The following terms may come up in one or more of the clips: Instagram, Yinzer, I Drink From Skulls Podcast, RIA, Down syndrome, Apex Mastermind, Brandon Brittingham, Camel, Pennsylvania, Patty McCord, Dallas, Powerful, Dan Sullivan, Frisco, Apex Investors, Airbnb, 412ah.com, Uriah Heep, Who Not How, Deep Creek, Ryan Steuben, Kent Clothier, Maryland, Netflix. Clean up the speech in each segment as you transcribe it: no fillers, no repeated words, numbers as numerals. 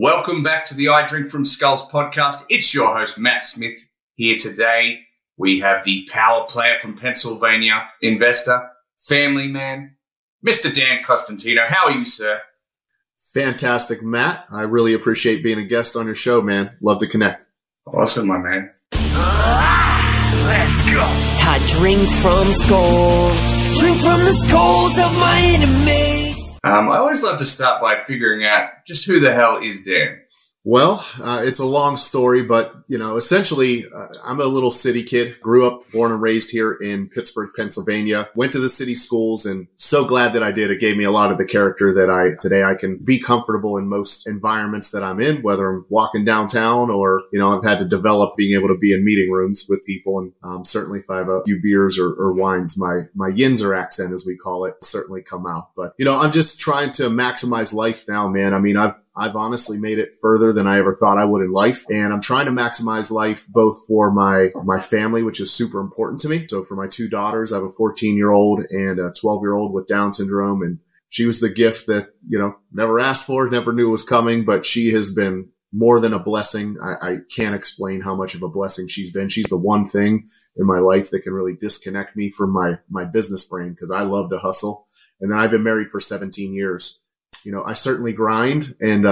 Welcome back to the I Drink From Skulls podcast. It's your host, Matt Smith, here today. We have the power player from Pennsylvania, investor, family man, Mr. Dan Costantino. How are you, sir? Fantastic, Matt. I really appreciate being a guest on your show, man. Love to connect. Awesome, my man. Let's go. I drink from skulls. Drink from the skulls of my enemies. I always love to start by figuring out just who the hell is Dan. Well, it's a long story, but, you know, essentially, I'm a little city kid, grew up, born and raised here in Pittsburgh, Pennsylvania, went to the city schools, and so glad that I did. It gave me a lot of the character that today I can be comfortable in most environments that I'm in, whether I'm walking downtown or, you know, I've had to develop being able to be in meeting rooms with people. And certainly if I have a few beers or wines, my Yinzer accent, as we call it, certainly come out. But, you know, I'm just trying to maximize life now, man. I mean, I've honestly made it further than I ever thought I would in life. And I'm trying to maximize life both for my family, which is super important to me. So for my two daughters, I have a 14-year-old and a 12-year-old with Down syndrome. And she was the gift that, you know, never asked for, never knew was coming, but she has been more than a blessing. I can't explain how much of a blessing she's been. She's the one thing in my life that can really disconnect me from my business brain, because I love to hustle. And I've been married for 17 years. You know, I certainly grind, and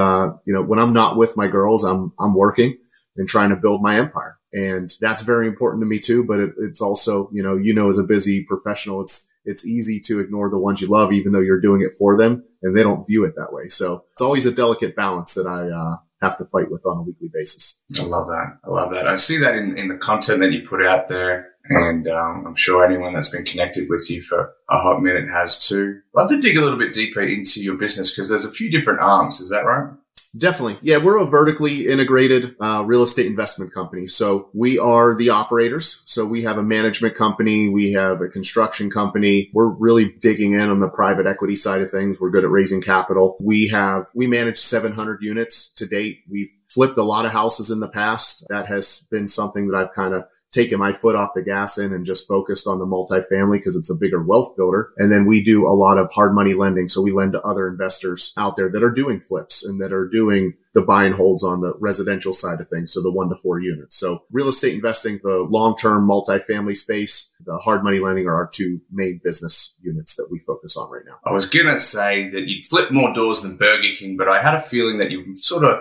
you know, when I'm not with my girls, I'm working and trying to build my empire, and that's very important to me too. But it's also, you know, as a busy professional, it's easy to ignore the ones you love, even though you're doing it for them, and they don't view it that way. So it's always a delicate balance that I have to fight with on a weekly basis. I love that. I see that in the content that you put out there. And I'm sure anyone that's been connected with you for a hot minute has too. I'd love to dig a little bit deeper into your business, because there's a few different arms. Is that right? Definitely. Yeah, we're a vertically integrated real estate investment company. So we are the operators. So we have a management company. We have a construction company. We're really digging in on the private equity side of things. We're good at raising capital. We manage 700 units to date. We've flipped a lot of houses in the past. That has been something that I've kind of taken my foot off the gas in and just focused on the multifamily, because it's a bigger wealth builder. And then we do a lot of hard money lending. So we lend to other investors out there that are doing flips and that are doing the buy and holds on the residential side of things. So the 1 to 4 units. So real estate investing, the long-term multifamily space, the hard money lending are our two main business units that we focus on right now. I was going to say that you'd flip more doors than Burger King, but I had a feeling that you sort of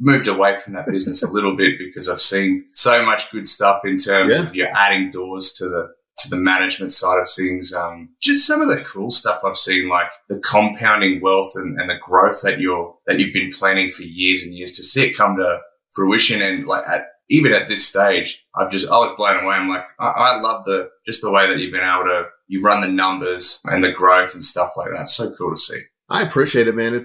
moved away from that business a little bit, because I've seen so much good stuff in terms of you're adding doors to the management side of things. Just some of the cool stuff I've seen, like the compounding wealth and the growth that you've been planning for years and years, to see it come to fruition. And like even at this stage, I was blown away. I'm like, I love the way that you've been able to, you run the numbers and the growth and stuff like that. It's so cool to see. I appreciate it, man.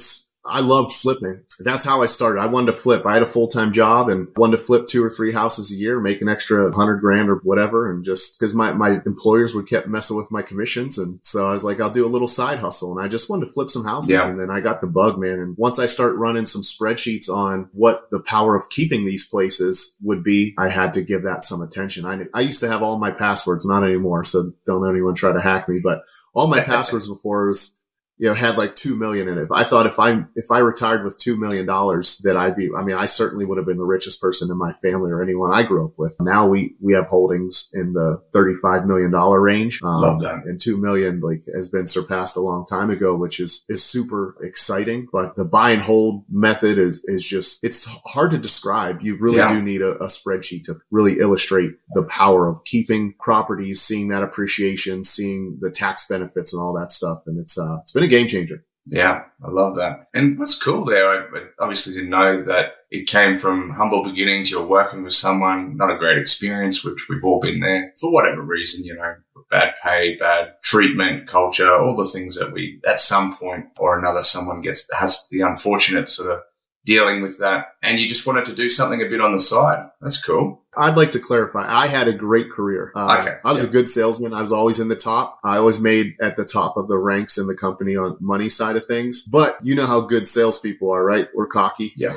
I loved flipping. That's how I started. I wanted to flip. I had a full-time job and wanted to flip 2 or 3 houses a year, make an extra $100,000 or whatever. And just because my employers would kept messing with my commissions. And so I was like, I'll do a little side hustle. And I just wanted to flip some houses. Yeah. And then I got the bug, man. And once I start running some spreadsheets on what the power of keeping these places would be, I had to give that some attention. I used to have all my passwords, not anymore. So don't anyone try to hack me, but all my passwords before was, you know, had like $2 million in it. I thought if I retired with $2 million, that I certainly would have been the richest person in my family or anyone I grew up with. Now we have holdings in the $35 million range. Love that. And $2 million like has been surpassed a long time ago, which is super exciting. But the buy and hold method is just, it's hard to describe. You really do need a spreadsheet to really illustrate the power of keeping properties, seeing that appreciation, seeing the tax benefits and all that stuff. And it's been a game changer. Yeah, I love that. And what's cool there, I obviously didn't know that it came from humble beginnings. You're working with someone, not a great experience, which we've all been there for whatever reason, you know, bad pay, bad treatment, culture, all the things that we, at some point or another, someone has the unfortunate sort of dealing with that. And you just wanted to do something a bit on the side. That's cool. I'd like to clarify. I had a great career. I was a good salesman. I was always in the top. I always made at the top of the ranks in the company on money side of things. But you know how good salespeople are, right? We're cocky. Yeah.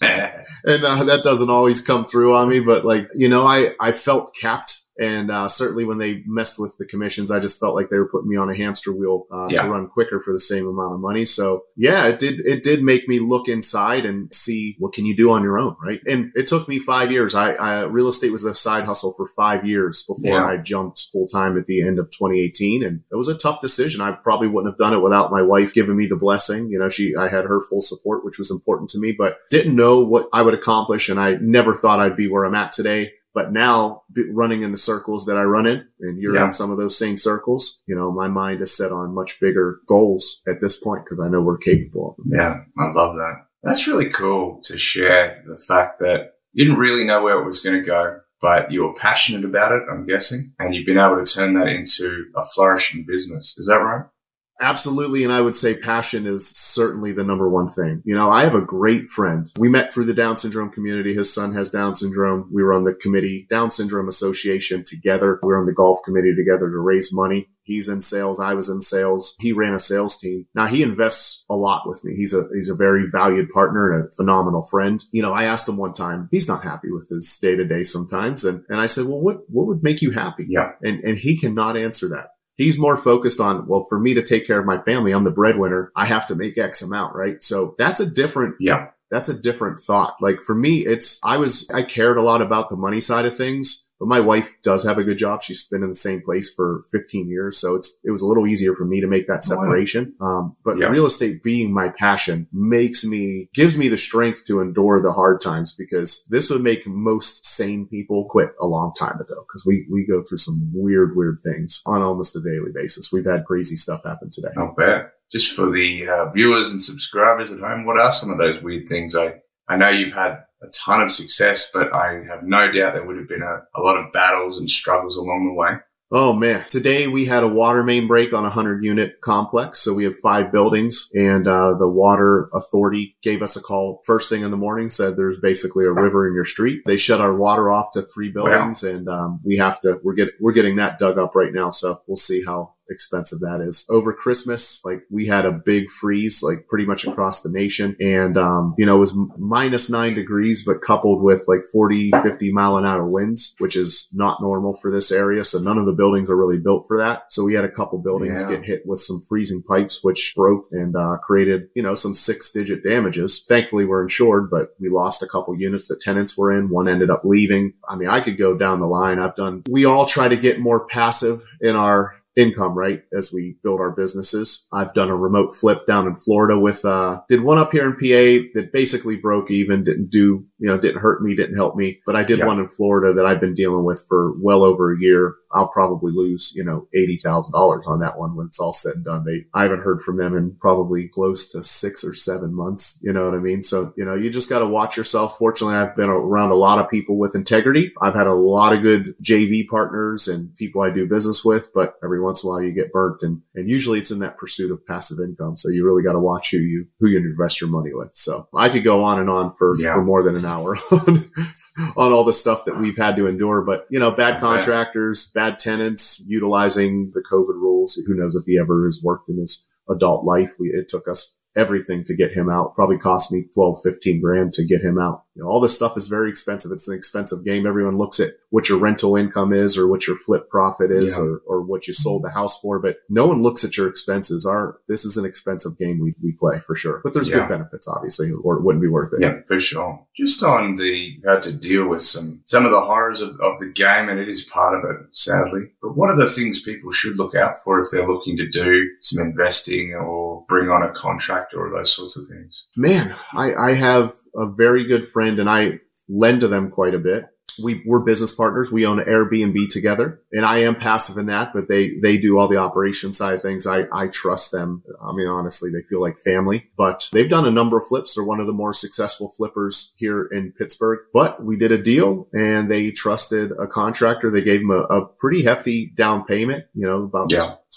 And that doesn't always come through on me. But like, you know, I felt capped And certainly when they messed with the commissions, I just felt like they were putting me on a hamster wheel to run quicker for the same amount of money. So yeah, it did make me look inside and see what can you do on your own, right? And it took me 5 years. I real estate was a side hustle for 5 years before I jumped full time at the end of 2018. And it was a tough decision. I probably wouldn't have done it without my wife giving me the blessing. You know, I had her full support, which was important to me, but didn't know what I would accomplish. And I never thought I'd be where I'm at today. But now running in the circles that I run in, and you're in some of those same circles, you know, my mind is set on much bigger goals at this point because I know we're capable of them. Yeah, I love that. That's really cool to share the fact that you didn't really know where it was going to go, but you were passionate about it, I'm guessing, and you've been able to turn that into a flourishing business. Is that right? Absolutely. And I would say passion is certainly the number one thing. You know, I have a great friend. We met through the Down syndrome community. His son has Down syndrome. We were on the committee, Down Syndrome Association, together. We were on the golf committee together to raise money. He's in sales. I was in sales. He ran a sales team. Now he invests a lot with me. He's a very valued partner and a phenomenal friend. You know, I asked him one time, he's not happy with his day to day sometimes. And I said, well, what would make you happy? Yeah. And he cannot answer that. He's more focused on, well, for me to take care of my family, I'm the breadwinner. I have to make X amount, right? So that's a different thought. Like for me, I cared a lot about the money side of things, but my wife does have a good job. She's been in the same place for 15 years. So it was a little easier for me to make that separation. But real estate being my passion gives me the strength to endure the hard times, because this would make most sane people quit a long time ago. Cause we go through some weird things on almost a daily basis. We've had crazy stuff happen today. I'll bet. Just for the viewers and subscribers at home, what are some of those weird things? I know you've had a ton of success, but I have no doubt there would have been a lot of battles and struggles along the way. Oh man. Today we had a water main break on a 100-unit complex. So we have 5 buildings, and the water authority gave us a call first thing in the morning, said there's basically a river in your street. They shut our water off to 3 buildings, and we're getting that dug up right now. So we'll see how expensive that is. Over Christmas, like we had a big freeze, like pretty much across the nation. And, you know, it was minus -9 degrees, but coupled with like 40-50 mile an hour winds, which is not normal for this area. So none of the buildings are really built for that. So we had a couple buildings get hit with some freezing pipes, which broke and created, you know, some 6-digit damages. Thankfully we're insured, but we lost a couple units that tenants were in. One ended up leaving. I mean, I could go down the line. We all try to get more passive in our income, right? As we build our businesses. I've done a remote flip down in Florida with, did one up here in PA that basically broke even, didn't hurt me, didn't help me. But I did one in Florida that I've been dealing with for well over a year. I'll probably lose, $80,000 on that one when it's all said and done. I haven't heard from them in probably close to 6 or 7 months. You know what I mean? So, you just got to watch yourself. Fortunately, I've been around a lot of people with integrity. I've had a lot of good JV partners and people I do business with, but every once in a while you get burnt, and usually it's in that pursuit of passive income. So you really got to watch who you invest your money with. So I could go on and on for more than an hour on all the stuff that we've had to endure, but bad contractors, bad tenants, utilizing the COVID rules. Who knows if he ever has worked in his adult life. It took us everything to get him out. Probably cost me 12, 15 grand to get him out. All this stuff is very expensive. It's an expensive game. Everyone looks at what your rental income is, or what your flip profit is, or what you sold the house for, but no one looks at your expenses. This is an expensive game we play for sure, but there's good benefits, obviously, or it wouldn't be worth it. Yeah, for sure. Just on you had to deal with some of the horrors of the game, and it is part of it, sadly. But what are the things people should look out for if they're looking to do some investing or bring on a contract or those sorts of things? Man, I have a very good friend, and I lend to them quite a bit. We're business partners. We own an Airbnb together, and I am passive in that, but they do all the operation side of things. I trust them. I mean, honestly, they feel like family, but they've done a number of flips. They're one of the more successful flippers here in Pittsburgh, but we did a deal and they trusted a contractor. They gave him a pretty hefty down payment, about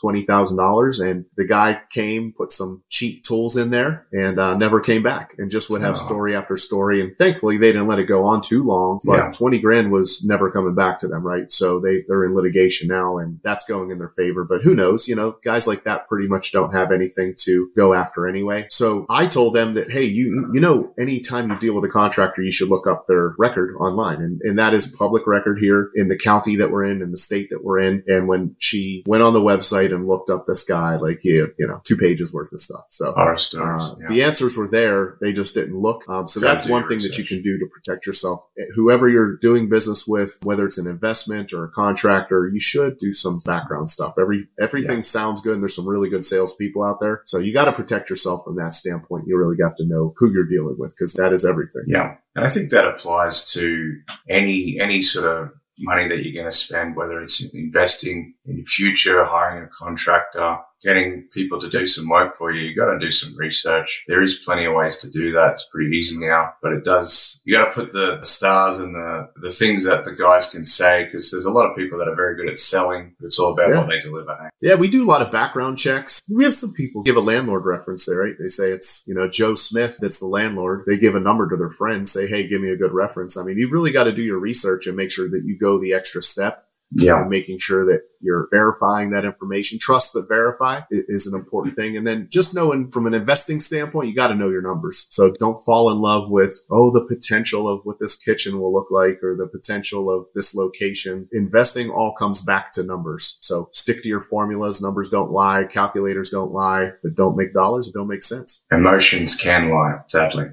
$20,000, and the guy came, put some cheap tools in there, and never came back, and just would have story after story. And thankfully they didn't let it go on too long, but $20,000 was never coming back to them. Right. So they're in litigation now, and that's going in their favor, but who knows, you know, guys like that pretty much don't have anything to go after anyway. So I told them that, hey, you know, anytime you deal with a contractor, you should look up their record online. And that is public record here in the county that we're in the state that we're in. And when she went on the website and looked up this guy, like, you know, 2 pages worth of stuff. So the answers were there. They just didn't look. So that's one thing that you can do to protect yourself. Whoever you're doing business with, whether it's an investment or a contractor, you should do some background stuff. Everything sounds good. And there's some really good salespeople out there. So you got to protect yourself from that standpoint. You really have to know who you're dealing with, because that is everything. Yeah. And I think that applies to any sort of money that you're going to spend, whether it's investing in your future, hiring a contractor, getting people to do some work for you. You got to do some research. There is plenty of ways to do that. It's pretty easy now, but it does. You got to put the stars and the things that the guys can say, because there's a lot of people that are very good at selling. It's all about what they deliver. Hey? Yeah, we do a lot of background checks. We have some people give a landlord reference there, right? They say it's, you know, Joe Smith that's the landlord. They give a number to their friend, say, hey, give me a good reference. I mean, you really got to do your research and make sure that you go the extra step. Yeah. Making sure that you're verifying that information. Trust but verify is an important thing. And then just knowing from an investing standpoint, you got to know your numbers. So don't fall in love with, oh, the potential of what this kitchen will look like or the potential of this location. Investing all comes back to numbers. So stick to your formulas. Numbers don't lie. Calculators don't lie. That don't make dollars. That don't make sense. Emotions can lie, sadly.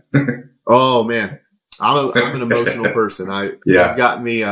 Oh, man. I'm an emotional person. I've gotten me...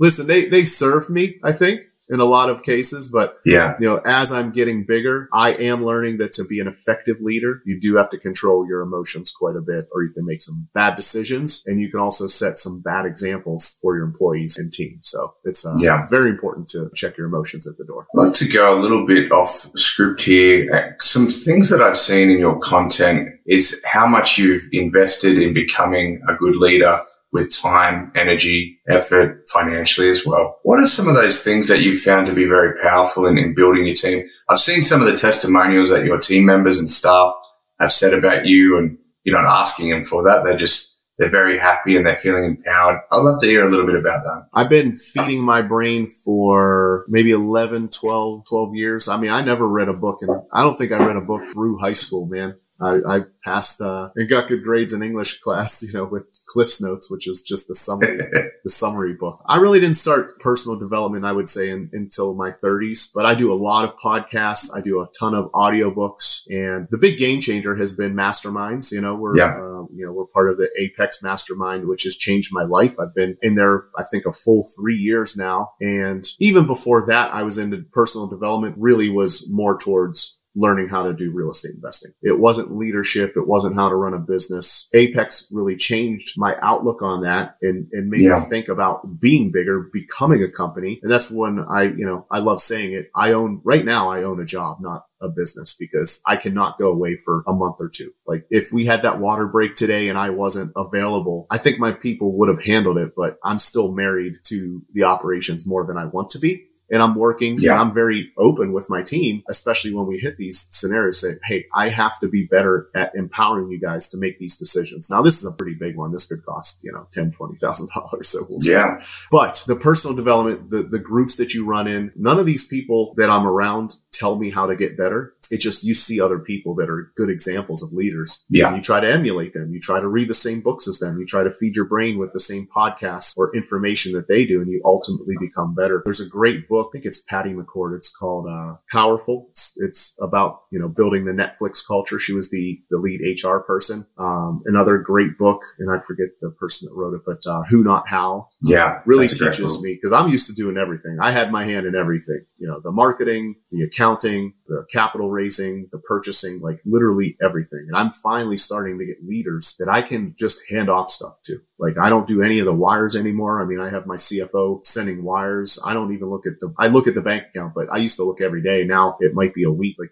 Listen, they served me, I think, in a lot of cases, but you know, as I'm getting bigger, I am learning that to be an effective leader, you do have to control your emotions quite a bit, or you can make some bad decisions, and you can also set some bad examples for your employees and team. So it's very important to check your emotions at the door. I'd like to go a little bit off script here. Some things that I've seen in your content is how much you've invested in becoming a good leader, with time, energy, effort, financially as well. What are some of those things that you've found to be very powerful in building your team? I've seen some of the testimonials that your team members and staff have said about you, and you're not asking them for that. They're very happy and they're feeling empowered. I'd love to hear a little bit about that. I've been feeding my brain for maybe 12 years. I mean, I never read a book, and I don't think I read a book through high school, man. I passed and got good grades in English class, you know, with Cliff's Notes, which is just the summary book. I really didn't start personal development, I would say, until my 30s, but I do a lot of podcasts. I do a ton of audiobooks, and the big game changer has been masterminds. You know, we're part of the Apex Mastermind, which has changed my life. I've been in there, I think, a full 3 years now. And even before that, I was into personal development, really was more towards learning how to do real estate investing. It wasn't leadership. It wasn't how to run a business. Apex really changed my outlook on that and made me think about being bigger, becoming a company. And that's when I love saying it. Right now I own a job, not a business, because I cannot go away for a month or two. Like, if we had that water break today and I wasn't available, I think my people would have handled it, but I'm still married to the operations more than I want to be. And I'm working and I'm very open with my team, especially when we hit these scenarios, saying, hey, I have to be better at empowering you guys to make these decisions. Now, this is a pretty big one. This could cost, $10,000, $20,000. So we'll see. But the personal development, the groups that you run in, none of these people that I'm around tell me how to get better. It's just, you see other people that are good examples of leaders. Yeah. And you try to emulate them. You try to read the same books as them. You try to feed your brain with the same podcasts or information that they do, and you ultimately become better. There's a great book. I think it's Patty McCord. It's called Powerful. It's about, building the Netflix culture. She was the lead HR person. Another great book, and I forget the person that wrote it, but Who Not How. Yeah. Really teaches me, because I'm used to doing everything. I had my hand in everything, the marketing, the accounting, the capital raising, fundraising, the purchasing, like literally everything. And I'm finally starting to get leaders that I can just hand off stuff to. Like I don't do any of the wires anymore. I mean, I have my CFO sending wires. I don't even look at I look at the bank account, but I used to look every day. Now it might be a week. Like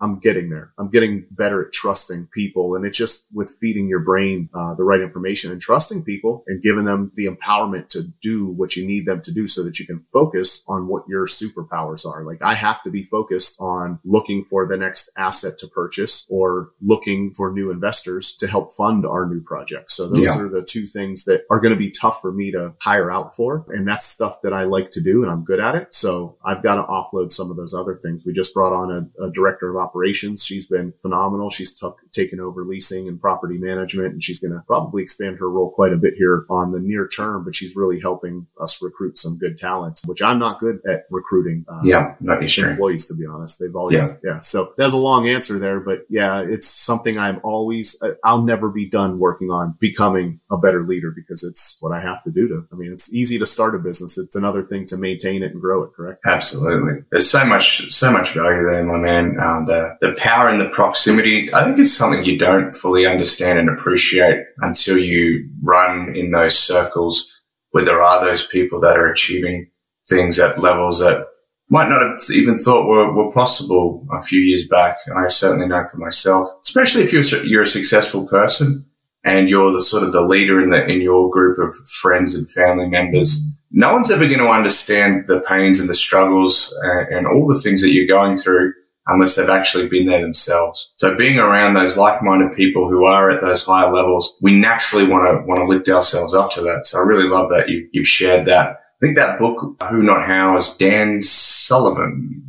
I'm getting there. I'm getting better at trusting people. And it's just with feeding your brain the right information and trusting people and giving them the empowerment to do what you need them to do so that you can focus on what your superpowers are. Like I have to be focused on looking for the next asset to purchase or looking for new investors to help fund our new projects. So those are the two things that are going to be tough for me to hire out for. And that's stuff that I like to do and I'm good at it. So I've got to offload some of those other things. We just brought on a director of operations. She's been phenomenal. She's taken over leasing and property management, and she's going to probably expand her role quite a bit here on the near term, but she's really helping us recruit some good talents, which I'm not good at recruiting employees, to be honest. They've always, So that's a long answer there, but yeah, it's something I'll never be done working on becoming a better leader because it's what I have to do it's easy to start a business. It's another thing to maintain it and grow it, correct? Absolutely. There's so much value there, my man. The power and the proximity, I think it's something you don't fully understand and appreciate until you run in those circles where there are those people that are achieving things at levels that might not have even thought were possible a few years back. And I certainly know for myself, especially if you're a successful person and you're the sort of the leader in your group of friends and family members, no one's ever going to understand the pains and the struggles and all the things that you're going through unless they've actually been there themselves. So being around those like-minded people who are at those higher levels, we naturally want to lift ourselves up to that. So I really love that you've shared that. I think that book, Who Not How, is Dan Sullivan,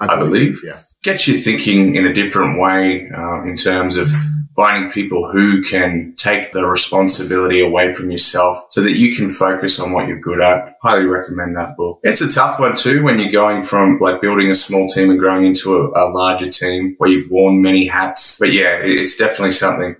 I believe. Yeah. Gets you thinking in a different way in terms of finding people who can take the responsibility away from yourself so that you can focus on what you're good at. Highly recommend that book. It's a tough one too when you're going from like building a small team and growing into a larger team where you've worn many hats. But yeah, it's definitely something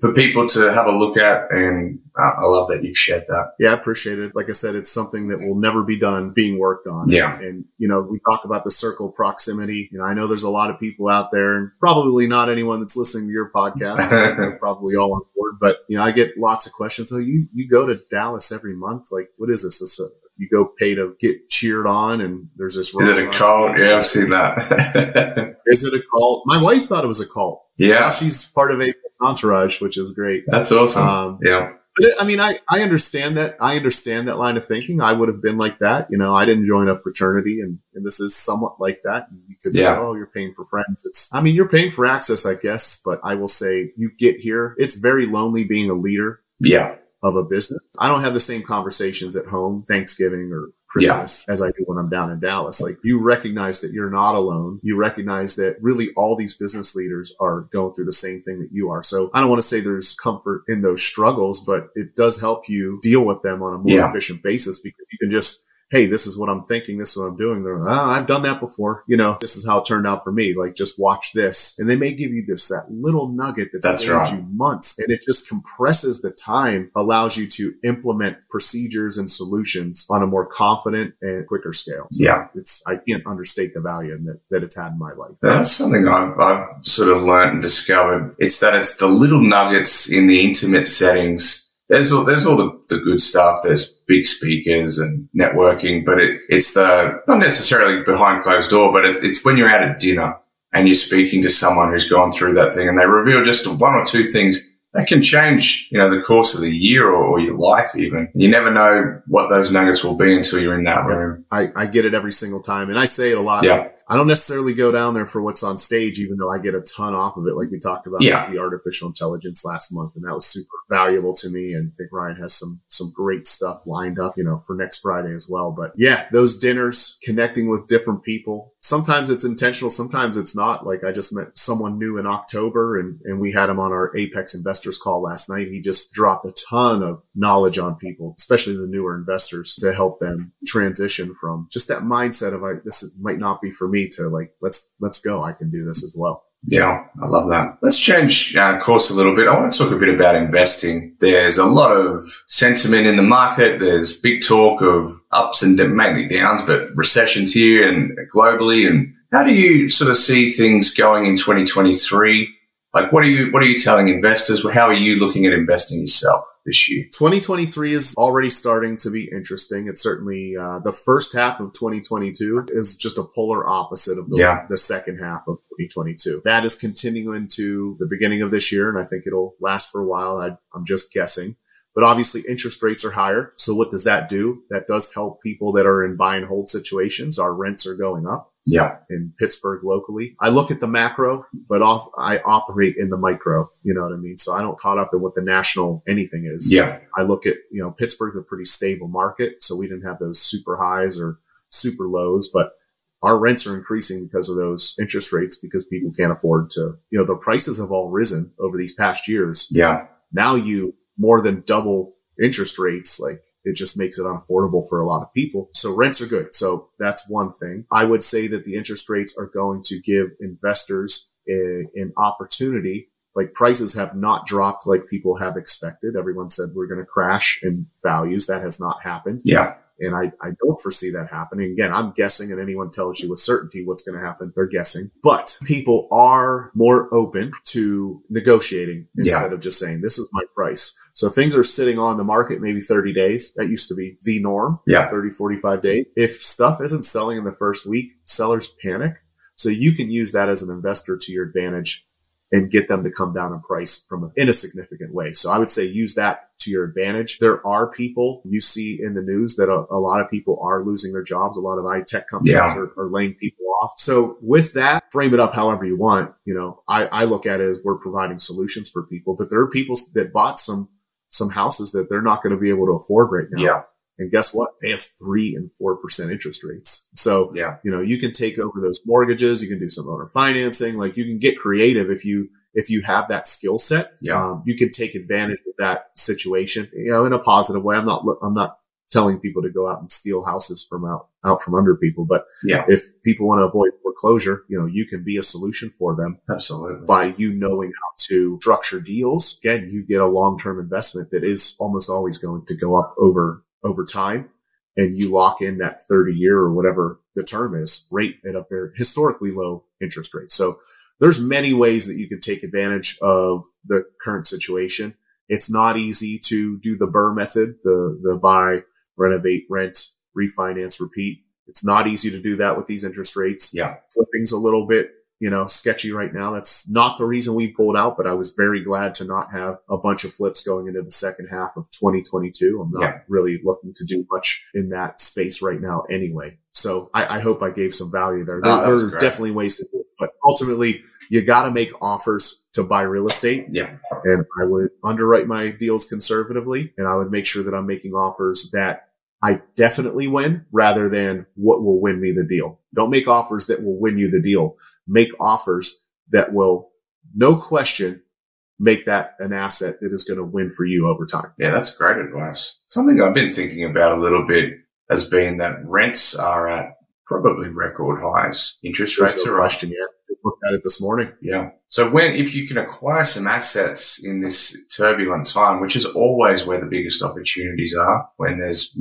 for people to have a look at, and I love that you've shared that. Yeah, I appreciate it. Like I said, it's something that will never be done being worked on. Yeah. And, we talk about the circle proximity. I know there's a lot of people out there, and probably not anyone that's listening to your podcast. They're probably all on board. But, I get lots of questions. So you go to Dallas every month. Like, what is this? You go pay to get cheered on, and there's this. Is it a cult? Yeah, I've seen that. Is it a cult? My wife thought it was a cult. Yeah. Now she's part of Apex Entourage, which is great. That's awesome. Yeah. But I understand that. I understand that line of thinking. I would have been like that. I didn't join a fraternity, and this is somewhat like that. And you could say, you're paying for friends. You're paying for access, I guess. But I will say you get here. It's very lonely being a leader of a business. I don't have the same conversations at home, Thanksgiving or Christmas as I do when I'm down in Dallas. Like, you recognize that you're not alone. You recognize that really all these business leaders are going through the same thing that you are. So I don't want to say there's comfort in those struggles, but it does help you deal with them on a more efficient basis, because you can just, hey, this is what I'm thinking. This is what I'm doing. They're like, I've done that before. This is how it turned out for me. Like, just watch this. And they may give you that little nugget that saves you months. And it just compresses the time, allows you to implement procedures and solutions on a more confident and quicker scale. So I can't understate the value that it's had in my life. That's something I've sort of learned and discovered. It's that it's the little nuggets in the intimate settings. There's all the good stuff. There's big speakers and networking, but it's the, not necessarily behind closed door, but it's when you're out at dinner and you're speaking to someone who's gone through that thing and they reveal just one or two things that can change, the course of the year or your life even. You never know what those nuggets will be until you're in that room. I get it every single time. And I say it a lot. Yeah. Like, I don't necessarily go down there for what's on stage, even though I get a ton off of it. Like, we talked about the artificial intelligence last month, and that was super valuable to me. And I think Ryan has some great stuff lined up, for next Friday as well. But yeah, those dinners, connecting with different people. Sometimes it's intentional, sometimes it's not. Like, I just met someone new in October, and we had him on our Apex Investors call last night. He just dropped a ton of knowledge on people, especially the newer investors, to help them transition from just that mindset of, this might not be for me, to like, let's go. I can do this as well. Yeah, I love that. Let's change course a little bit. I want to talk a bit about investing. There's a lot of sentiment in the market. There's big talk of ups and mainly downs, but recessions here and globally, and How do you sort of see things going in 2023? Like, what are you telling investors? How are you looking at investing yourself this year? 2023 is already starting to be interesting. It's certainly the first half of 2022 is just a polar opposite of the second half of 2022. That is continuing to the beginning of this year, and I think it'll last for a while. I'm just guessing. But obviously interest rates are higher. So what does that do? That does help people that are in buy and hold situations. Our rents are going up. Yeah. In Pittsburgh locally. I look at the macro, but I operate in the micro. You know what I mean? So I don't caught up in what the national anything is. Yeah. I look at, Pittsburgh's a pretty stable market. So we didn't have those super highs or super lows, but our rents are increasing because of those interest rates, because people can't afford to, the prices have all risen over these past years. Yeah. Now you more than double interest rates, like it just makes it unaffordable for a lot of people. So rents are good. So that's one thing. I would say that the interest rates are going to give investors an opportunity. Like prices have not dropped like people have expected. Everyone said we're going to crash in values. That has not happened. Yeah. And I don't foresee that happening. Again, I'm guessing, and anyone tells you with certainty what's going to happen, they're guessing. But people are more open to negotiating instead of just saying, this is my price. So things are sitting on the market maybe 30 days. That used to be the norm, 30, 45 days. If stuff isn't selling in the first week, sellers panic. So you can use that as an investor to your advantage and get them to come down in price in a significant way. So I would say use that to your advantage. There are people you see in the news that a lot of people are losing their jobs. A lot of high-tech companies are laying people off. So with that, frame it up however you want. I look at it as we're providing solutions for people, but there are people that bought some houses that they're not going to be able to afford right now. Yeah. And guess what? They have 3% and 4% interest rates. So, you can take over those mortgages. You can do some owner financing. Like you can get creative if you have that skill set. Yeah. You can take advantage of that situation, in a positive way. I'm not telling people to go out and steal houses from out from under people. But if people want to avoid foreclosure, you can be a solution for them. Absolutely. By knowing how to structure deals. Again, you get a long-term investment that is almost always going to go up over time, and you lock in that 30-year or whatever the term is rate at a very historically low interest rate. So there's many ways that you can take advantage of the current situation. It's not easy to do the BRRRR method, the buy, renovate, rent, refinance, repeat. It's not easy to do that with these interest rates. Yeah. Flipping's a little bit, sketchy right now. That's not the reason we pulled out, but I was very glad to not have a bunch of flips going into the second half of 2022. I'm not really looking to do much in that space right now anyway. So I hope I gave some value there. There are definitely ways to do it, but ultimately you got to make offers to buy real estate. Yeah. And I would underwrite my deals conservatively, and I would make sure that I'm making offers that I definitely win rather than what will win me the deal. Don't make offers that will win you the deal. Make offers that will, no question, make that an asset that is going to win for you over time. Yeah, that's great advice. Something I've been thinking about a little bit has been that rents are at probably record highs. Interest rates are up. Just looked at it this morning. Yeah. So if you can acquire some assets in this turbulent time, which is always where the biggest opportunities are when there's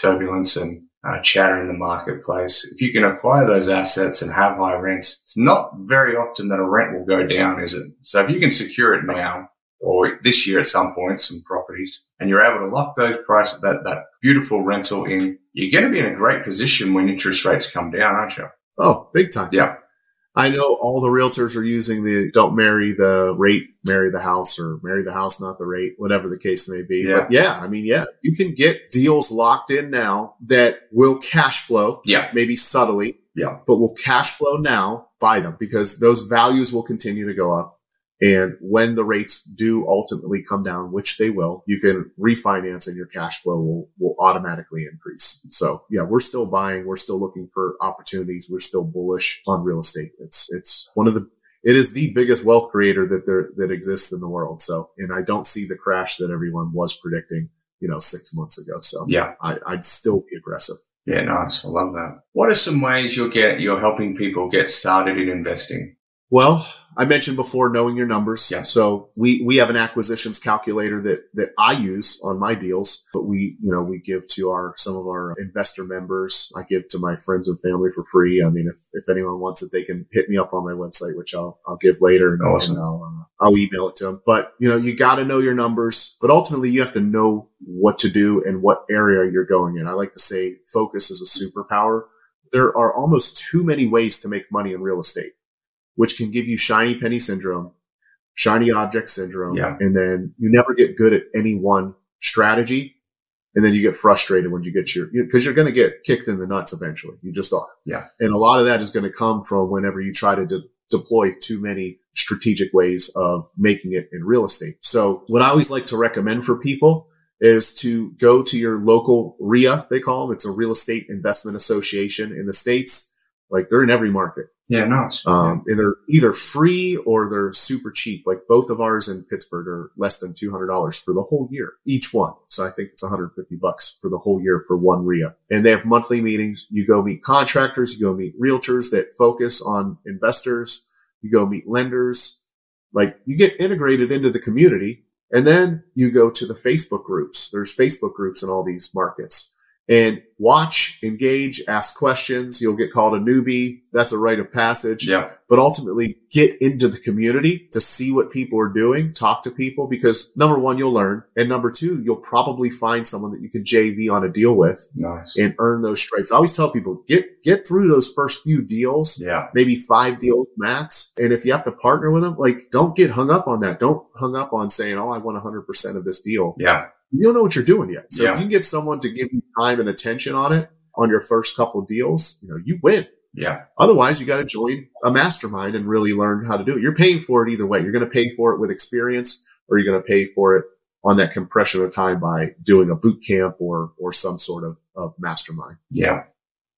turbulence and chatter in the marketplace. If you can acquire those assets and have high rents, it's not very often that a rent will go down, is it? So if you can secure it now or this year at some point, some properties, and you're able to lock those prices, that beautiful rental in, you're going to be in a great position when interest rates come down, aren't you? Oh, big time. Yeah. I know all the realtors are using the don't marry the rate, marry the house, or marry the house, not the rate, whatever the case may be. Yeah. But you can get deals locked in now that will cash flow, maybe subtly, but will cash flow now, buy them, because those values will continue to go up. And when the rates do ultimately come down, which they will, you can refinance and your cash flow will automatically increase. So we're still buying. We're still looking for opportunities. We're still bullish on real estate. It's it is the biggest wealth creator that exists in the world. So, and I don't see the crash that everyone was predicting, 6 months ago. So I'd still be aggressive. Yeah. Nice. I love that. What are some ways you're helping people get started in investing? Well, I mentioned before knowing your numbers. Yeah. So we have an acquisitions calculator that I use on my deals, but we give to some of our investor members. I give to my friends and family for free. I mean, if anyone wants it, they can hit me up on my website, which I'll give later, and awesome. I'll email it to them. But you got to know your numbers, but ultimately you have to know what to do and what area you're going in. I like to say focus is a superpower. There are almost too many ways to make money in real estate, which can give you shiny penny syndrome, shiny object syndrome. Yeah. And then you never get good at any one strategy. And then you get frustrated when you get because you're going to get kicked in the nuts eventually. You just are. Yeah. And a lot of that is going to come from whenever you try to deploy too many strategic ways of making it in real estate. So what I always like to recommend for people is to go to your local RIA, they call them. It's a real estate investment association in the States. Like, they're in every market. Yeah, nice. And they're either free or they're super cheap. Like, both of ours in Pittsburgh are less than $200 for the whole year, each one. So I think it's $150 for the whole year for one RIA. And they have monthly meetings. You go meet contractors, you go meet realtors that focus on investors, you go meet lenders. Like, you get integrated into the community, and then you go to the Facebook groups. There's Facebook groups in all these markets. And watch, engage, ask questions. You'll get called a newbie. That's a rite of passage. Yeah. But ultimately, get into the community to see what people are doing. Talk to people, because number one, you'll learn. And number two, you'll probably find someone that you can JV on a deal with. Nice. And earn those stripes. I always tell people, get through those first few deals. Yeah. Maybe 5 deals max. And if you have to partner with them, like, don't get hung up on that. Don't hung up on saying, oh, I want 100% of this deal. Yeah. You don't know what you're doing yet. So if you can get someone to give you time and attention on it on your first couple of deals, you win. Yeah. Otherwise, you got to join a mastermind and really learn how to do it. You're paying for it either way. You're going to pay for it with experience, or you're going to pay for it on that compression of time by doing a boot camp or some sort of mastermind. Yeah.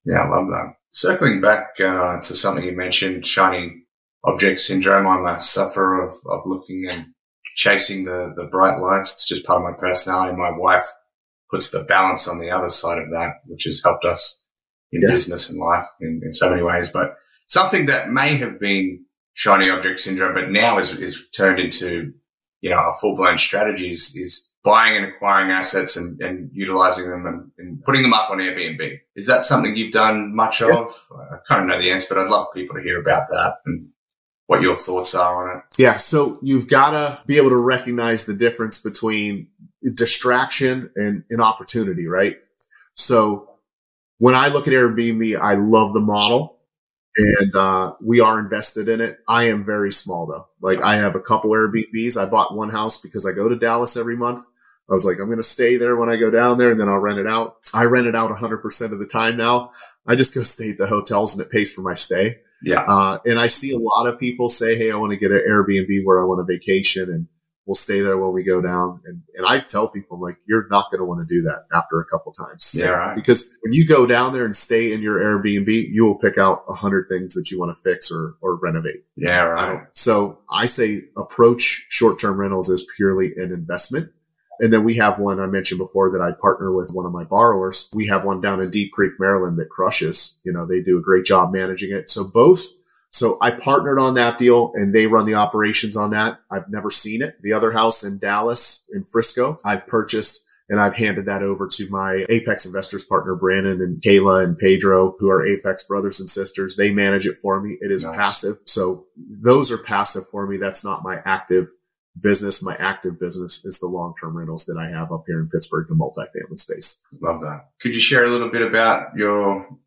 Yeah. I love that. Circling back to something you mentioned, shiny object syndrome. I'm a sufferer of looking and chasing the bright lights. It's just part of my personality. My wife puts the balance on the other side of that, which has helped us in business and life in so many ways. But something that may have been shiny object syndrome, but now is turned into, a full-blown strategy is buying and acquiring assets and utilizing them and putting them up on Airbnb. Is that something you've done much of? I kind of know the answer, but I'd love people to hear about that and what your thoughts are on it. Yeah. So you've got to be able to recognize the difference between distraction and opportunity, right? So when I look at Airbnb, I love the model, and we are invested in it. I am very small, though. Like, I have a couple Airbnbs. I bought one house because I go to Dallas every month. I was like, I'm going to stay there when I go down there, and then I'll rent it out. I rent it out 100% of the time now. I just go stay at the hotels, and it pays for my stay. Yeah. And I see a lot of people say, hey, I want to get an Airbnb where I want a vacation, and we'll stay there when we go down. And I tell people, like, you're not going to want to do that after a couple times. Yeah. Right. Because when you go down there and stay in your Airbnb, you will pick out 100 things that you want to fix or renovate. Yeah. Right. So I say approach short-term rentals as purely an investment. And then we have one I mentioned before that I partner with one of my borrowers. We have one down in Deep Creek, Maryland that crushes. They do a great job managing it. So I partnered on that deal, and they run the operations on that. I've never seen it. The other house in Dallas, in Frisco, I've purchased, and I've handed that over to my Apex Investors partner, Brandon and Kayla and Pedro, who are Apex brothers and sisters. They manage it for me. It is nice. Passive. So those are passive for me. That's not my active business. My active business is the long-term rentals that I have up here in Pittsburgh, the multifamily space. Love that. Could you share a little bit about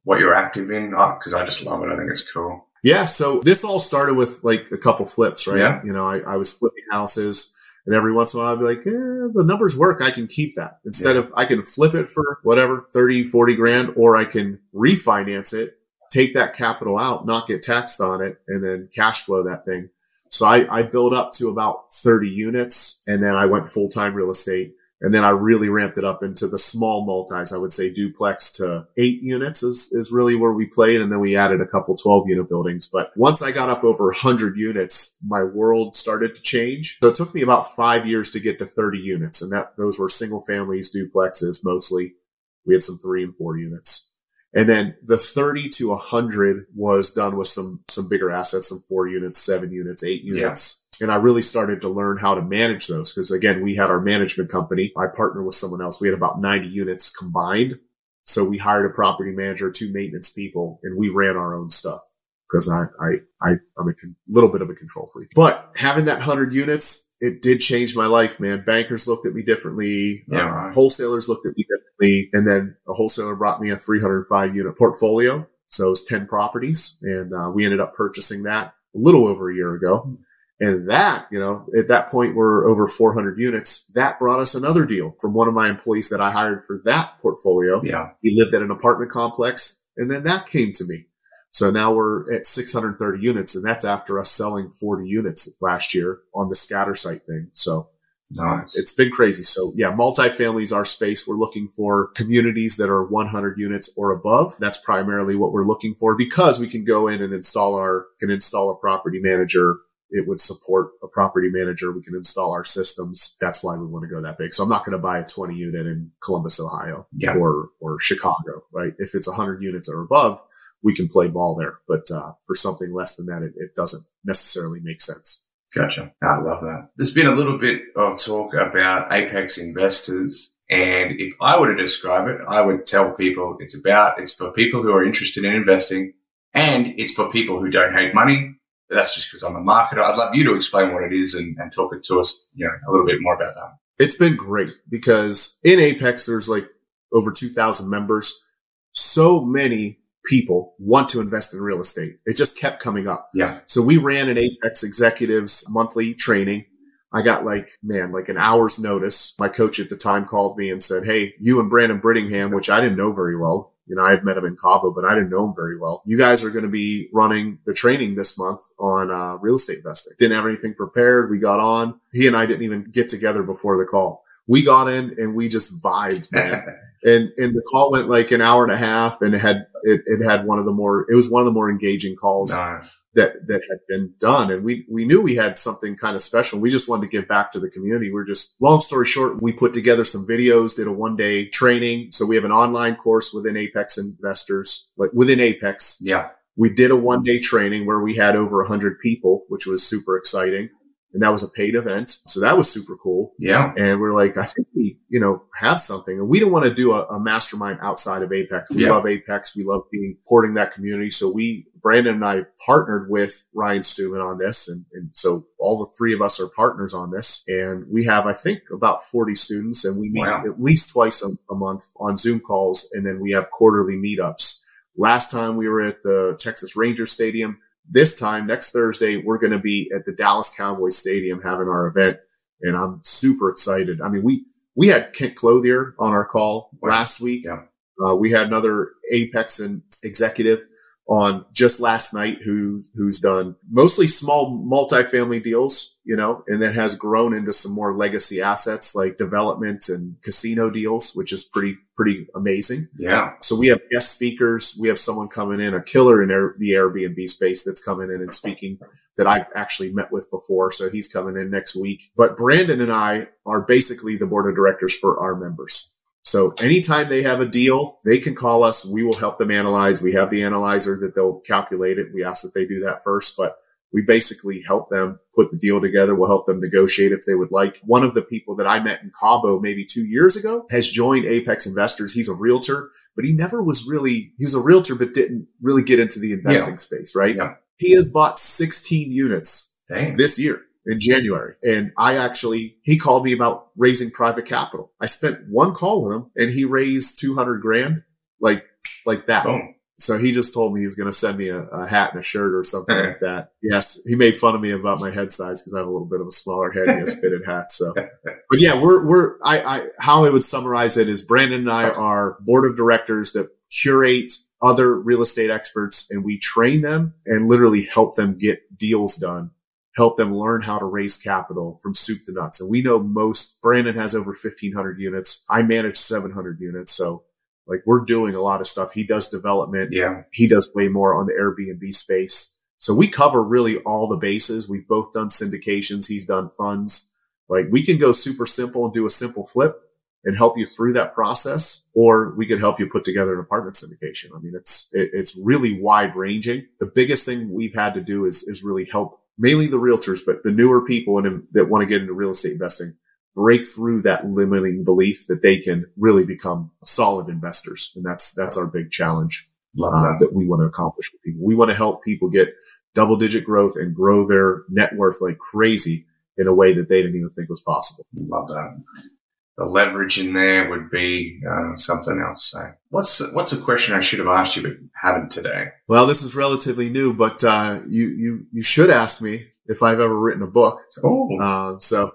what you're active in? Because I just love it. I think it's cool. Yeah. So this all started with like a couple flips, right? Yeah. I was flipping houses, and every once in a while I'd be like, the numbers work. I can keep that instead of I can flip it for whatever, 30, 40 grand, or I can refinance it, take that capital out, not get taxed on it, and then cash flow that thing. So I built up to about 30 units, and then I went full-time real estate, and then I really ramped it up into the small multis. I would say duplex to 8 units is really where we played, and then we added a couple 12-unit buildings. But once I got up over 100 units, my world started to change. So it took me about 5 years to get to 30 units, and those were single families, duplexes mostly. We had some 3 and 4 units. And then the 30 to 100 was done with some bigger assets, some 4 units, 7 units, 8 units. Yeah. And I really started to learn how to manage those because, again, we had our management company. I partnered with someone else. We had about 90 units combined. So we hired a property manager, 2 maintenance people, and we ran our own stuff because I'm a little bit of a control freak. But having that 100 units, it did change my life, man. Bankers looked at me differently. Yeah, right. Wholesalers looked at me differently. And then a wholesaler brought me a 305-unit portfolio. So it was 10 properties. And we ended up purchasing that a little over a year ago. Mm-hmm. And that, you know, at that point, we're over 400 units. That brought us another deal from one of my employees that I hired for that portfolio. Yeah. He lived at an apartment complex, and then that came to me. So now we're at 630 units, and that's after us selling 40 units last year on the scatter site thing. So nice. It's been crazy. So yeah, multifamily is our space. We're looking for communities that are 100 units or above. That's primarily what we're looking for because we can go in and install a property manager. It would support a property manager. We can install our systems. That's why we want to go that big. So I'm not going to buy a 20 unit in Columbus, Ohio, yeah, or Chicago, right? If it's 100 units or above, we can play ball there. But for something less than that, it doesn't necessarily make sense. Gotcha. I love that. There's been a little bit of talk about Apex Investors. And if I were to describe it, I would tell people it's for people who are interested in investing, and it's for people who don't hate money. That's just because I'm a marketer. I'd love you to explain what it is and talk it to us, you know, a little bit more about that. It's been great because in Apex, there's like over 2,000 members. So many people want to invest in real estate. It just kept coming up. Yeah. So we ran an Apex Executives monthly training. I got like an hour's notice. My coach at the time called me and said, "Hey, you and Brandon Brittingham," which I didn't know very well. You know, I had met him in Cabo, but I didn't know him very well. "You guys are going to be running the training this month on real estate investing." Didn't have anything prepared. We got on. He and I didn't even get together before the call. We got in and we just vibed, man. And the call went like an hour and a half, and it had one of the more engaging calls that had been done. And we knew we had something kind of special. We just wanted to give back to the community. Long story short, we put together some videos, did a 1-day training. So we have an online course within Apex Investors, like within Apex. Yeah. We did a 1-day training where we had over 100 people, which was super exciting. And that was a paid event. So that was super cool. Yeah. And we're like, I think we, you know, have something. And we don't want to do a mastermind outside of Apex. We love Apex. We love supporting that community. So Brandon and I partnered with Ryan Steuben on this. And so all the three of us are partners on this. And we have, I think, about 40 students, and we meet at least twice a month on Zoom calls. And then we have quarterly meetups. Last time we were at the Texas Rangers Stadium. This time, next Thursday, we're going to be at the Dallas Cowboys Stadium having our event, and I'm super excited. I mean, we had Kent Clothier on our call last week. Yeah. We had another Apex and executive on just last night who's done mostly small multifamily deals, you know, and then has grown into some more legacy assets like development and casino deals, which is pretty amazing. Yeah. So we have guest speakers. We have someone coming in, a killer in the Airbnb space that's coming in and speaking that I've actually met with before. So he's coming in next week. But Brandon and I are basically the board of directors for our members. So anytime they have a deal, they can call us. We will help them analyze. We have the analyzer that they'll calculate it. We ask that they do that first, but we basically help them put the deal together. We'll help them negotiate if they would like. One of the people that I met in Cabo maybe 2 years ago has joined Apex Investors. He's a realtor, but he was a realtor, but didn't really get into the investing space, right? Yeah. He has bought 16 units this year. In January. And he called me about raising private capital. I spent one call with him and he raised $200,000 like that. Boom. So he just told me he was going to send me a hat and a shirt or something like that. Yes. He made fun of me about my head size because I have a little bit of a smaller head. He has fitted hats. So, but yeah, how I would summarize it is Brandon and I are board of directors that curate other real estate experts, and we train them and literally help them get deals done. Help them learn how to raise capital from soup to nuts. And we know Brandon has over 1,500 units. I manage 700 units. So like we're doing a lot of stuff. He does development. Yeah. He does way more on the Airbnb space. So we cover really all the bases. We've both done syndications. He's done funds. Like we can go super simple and do a simple flip. and help you through that process, or we could help you put together an apartment syndication. I mean, it's really wide ranging. The biggest thing we've had to do is really help mainly the realtors, but the newer people that want to get into real estate investing break through that limiting belief that they can really become solid investors. And that's our big challenge that we want to accomplish with people. We want to help people get double digit growth and grow their net worth like crazy in a way that they didn't even think was possible. Love that. The leverage in there would be something else. So what's a question I should have asked you but haven't today? Well, this is relatively new, but you should ask me if I've ever written a book. Oh. So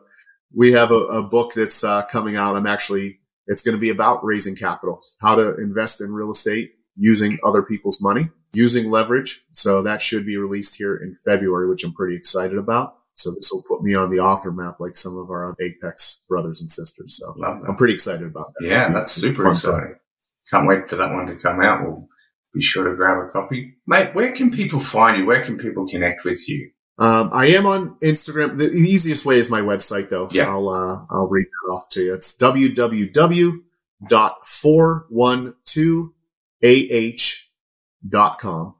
we have a book that's coming out. It's going to be about raising capital, how to invest in real estate using other people's money, using leverage. So that should be released here in February, which I'm pretty excited about. So this will put me on the author map like some of our Apex brothers and sisters. So I'm pretty excited about that. Yeah, that's super exciting. Time. Can't wait for that one to come out. We'll be sure to grab a copy. Mate, where can people find you? Where can people connect with you? I am on Instagram. The easiest way is my website, though. Yeah. I'll read it off to you. It's www.412ah.com.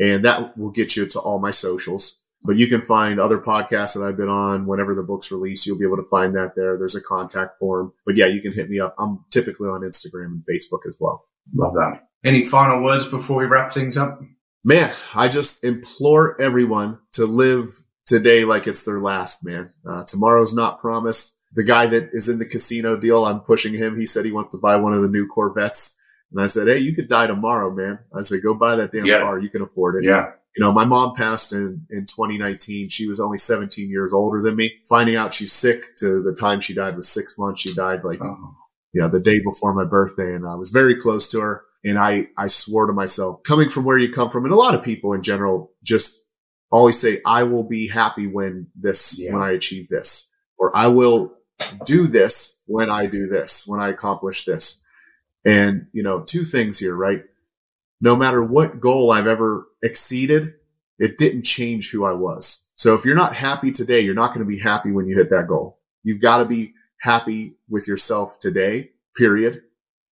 And that will get you to all my socials. But you can find other podcasts that I've been on. Whenever the book's released, you'll be able to find that there. There's a contact form. But yeah, you can hit me up. I'm typically on Instagram and Facebook as well. Love that. Any final words before we wrap things up? Man, I just implore everyone to live today like it's their last, man. Tomorrow's not promised. The guy that is in the casino deal, I'm pushing him. He said he wants to buy one of the new Corvettes. And I said, hey, you could die tomorrow, man. I said, go buy that damn car. You can afford it. Yeah. You know, my mom passed in 2019. She was only 17 years older than me. Finding out she's sick to the time she died was 6 months. She died the day before my birthday. And I was very close to her. And I swore to myself, coming from where you come from, and a lot of people in general just always say, I will be happy when I achieve this, or I will do this when I do this, when I accomplish this. And, you know, two things here, right? No matter what goal I've ever exceeded, it didn't change who I was. So if you're not happy today, you're not going to be happy when you hit that goal. You've got to be happy with yourself today, period.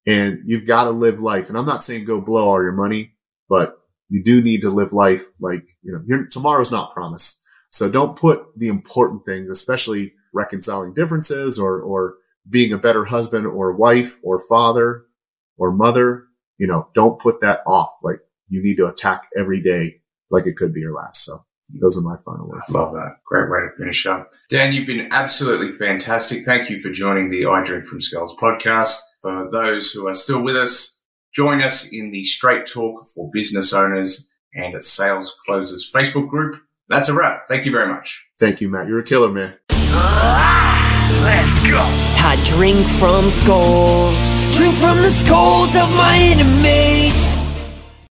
And you've got to live life. And I'm not saying go blow all your money, but you do need to live life like, you know, tomorrow's not promised. So don't put the important things, especially reconciling differences or being a better husband or wife or father or mother. You know, don't put that off. Like, you need to attack every day like it could be your last. So those are my final words. I love that. Great way to finish up. Dan, you've been absolutely fantastic. Thank you for joining the I Drink From Skulls podcast. For those who are still with us, join us in the Straight Talk for Business Owners and at Sales Closers Facebook group. That's a wrap. Thank you very much. Thank you, Matt. You're a killer, man. Let's go. I drink from skulls. Drink from the skulls of my enemies.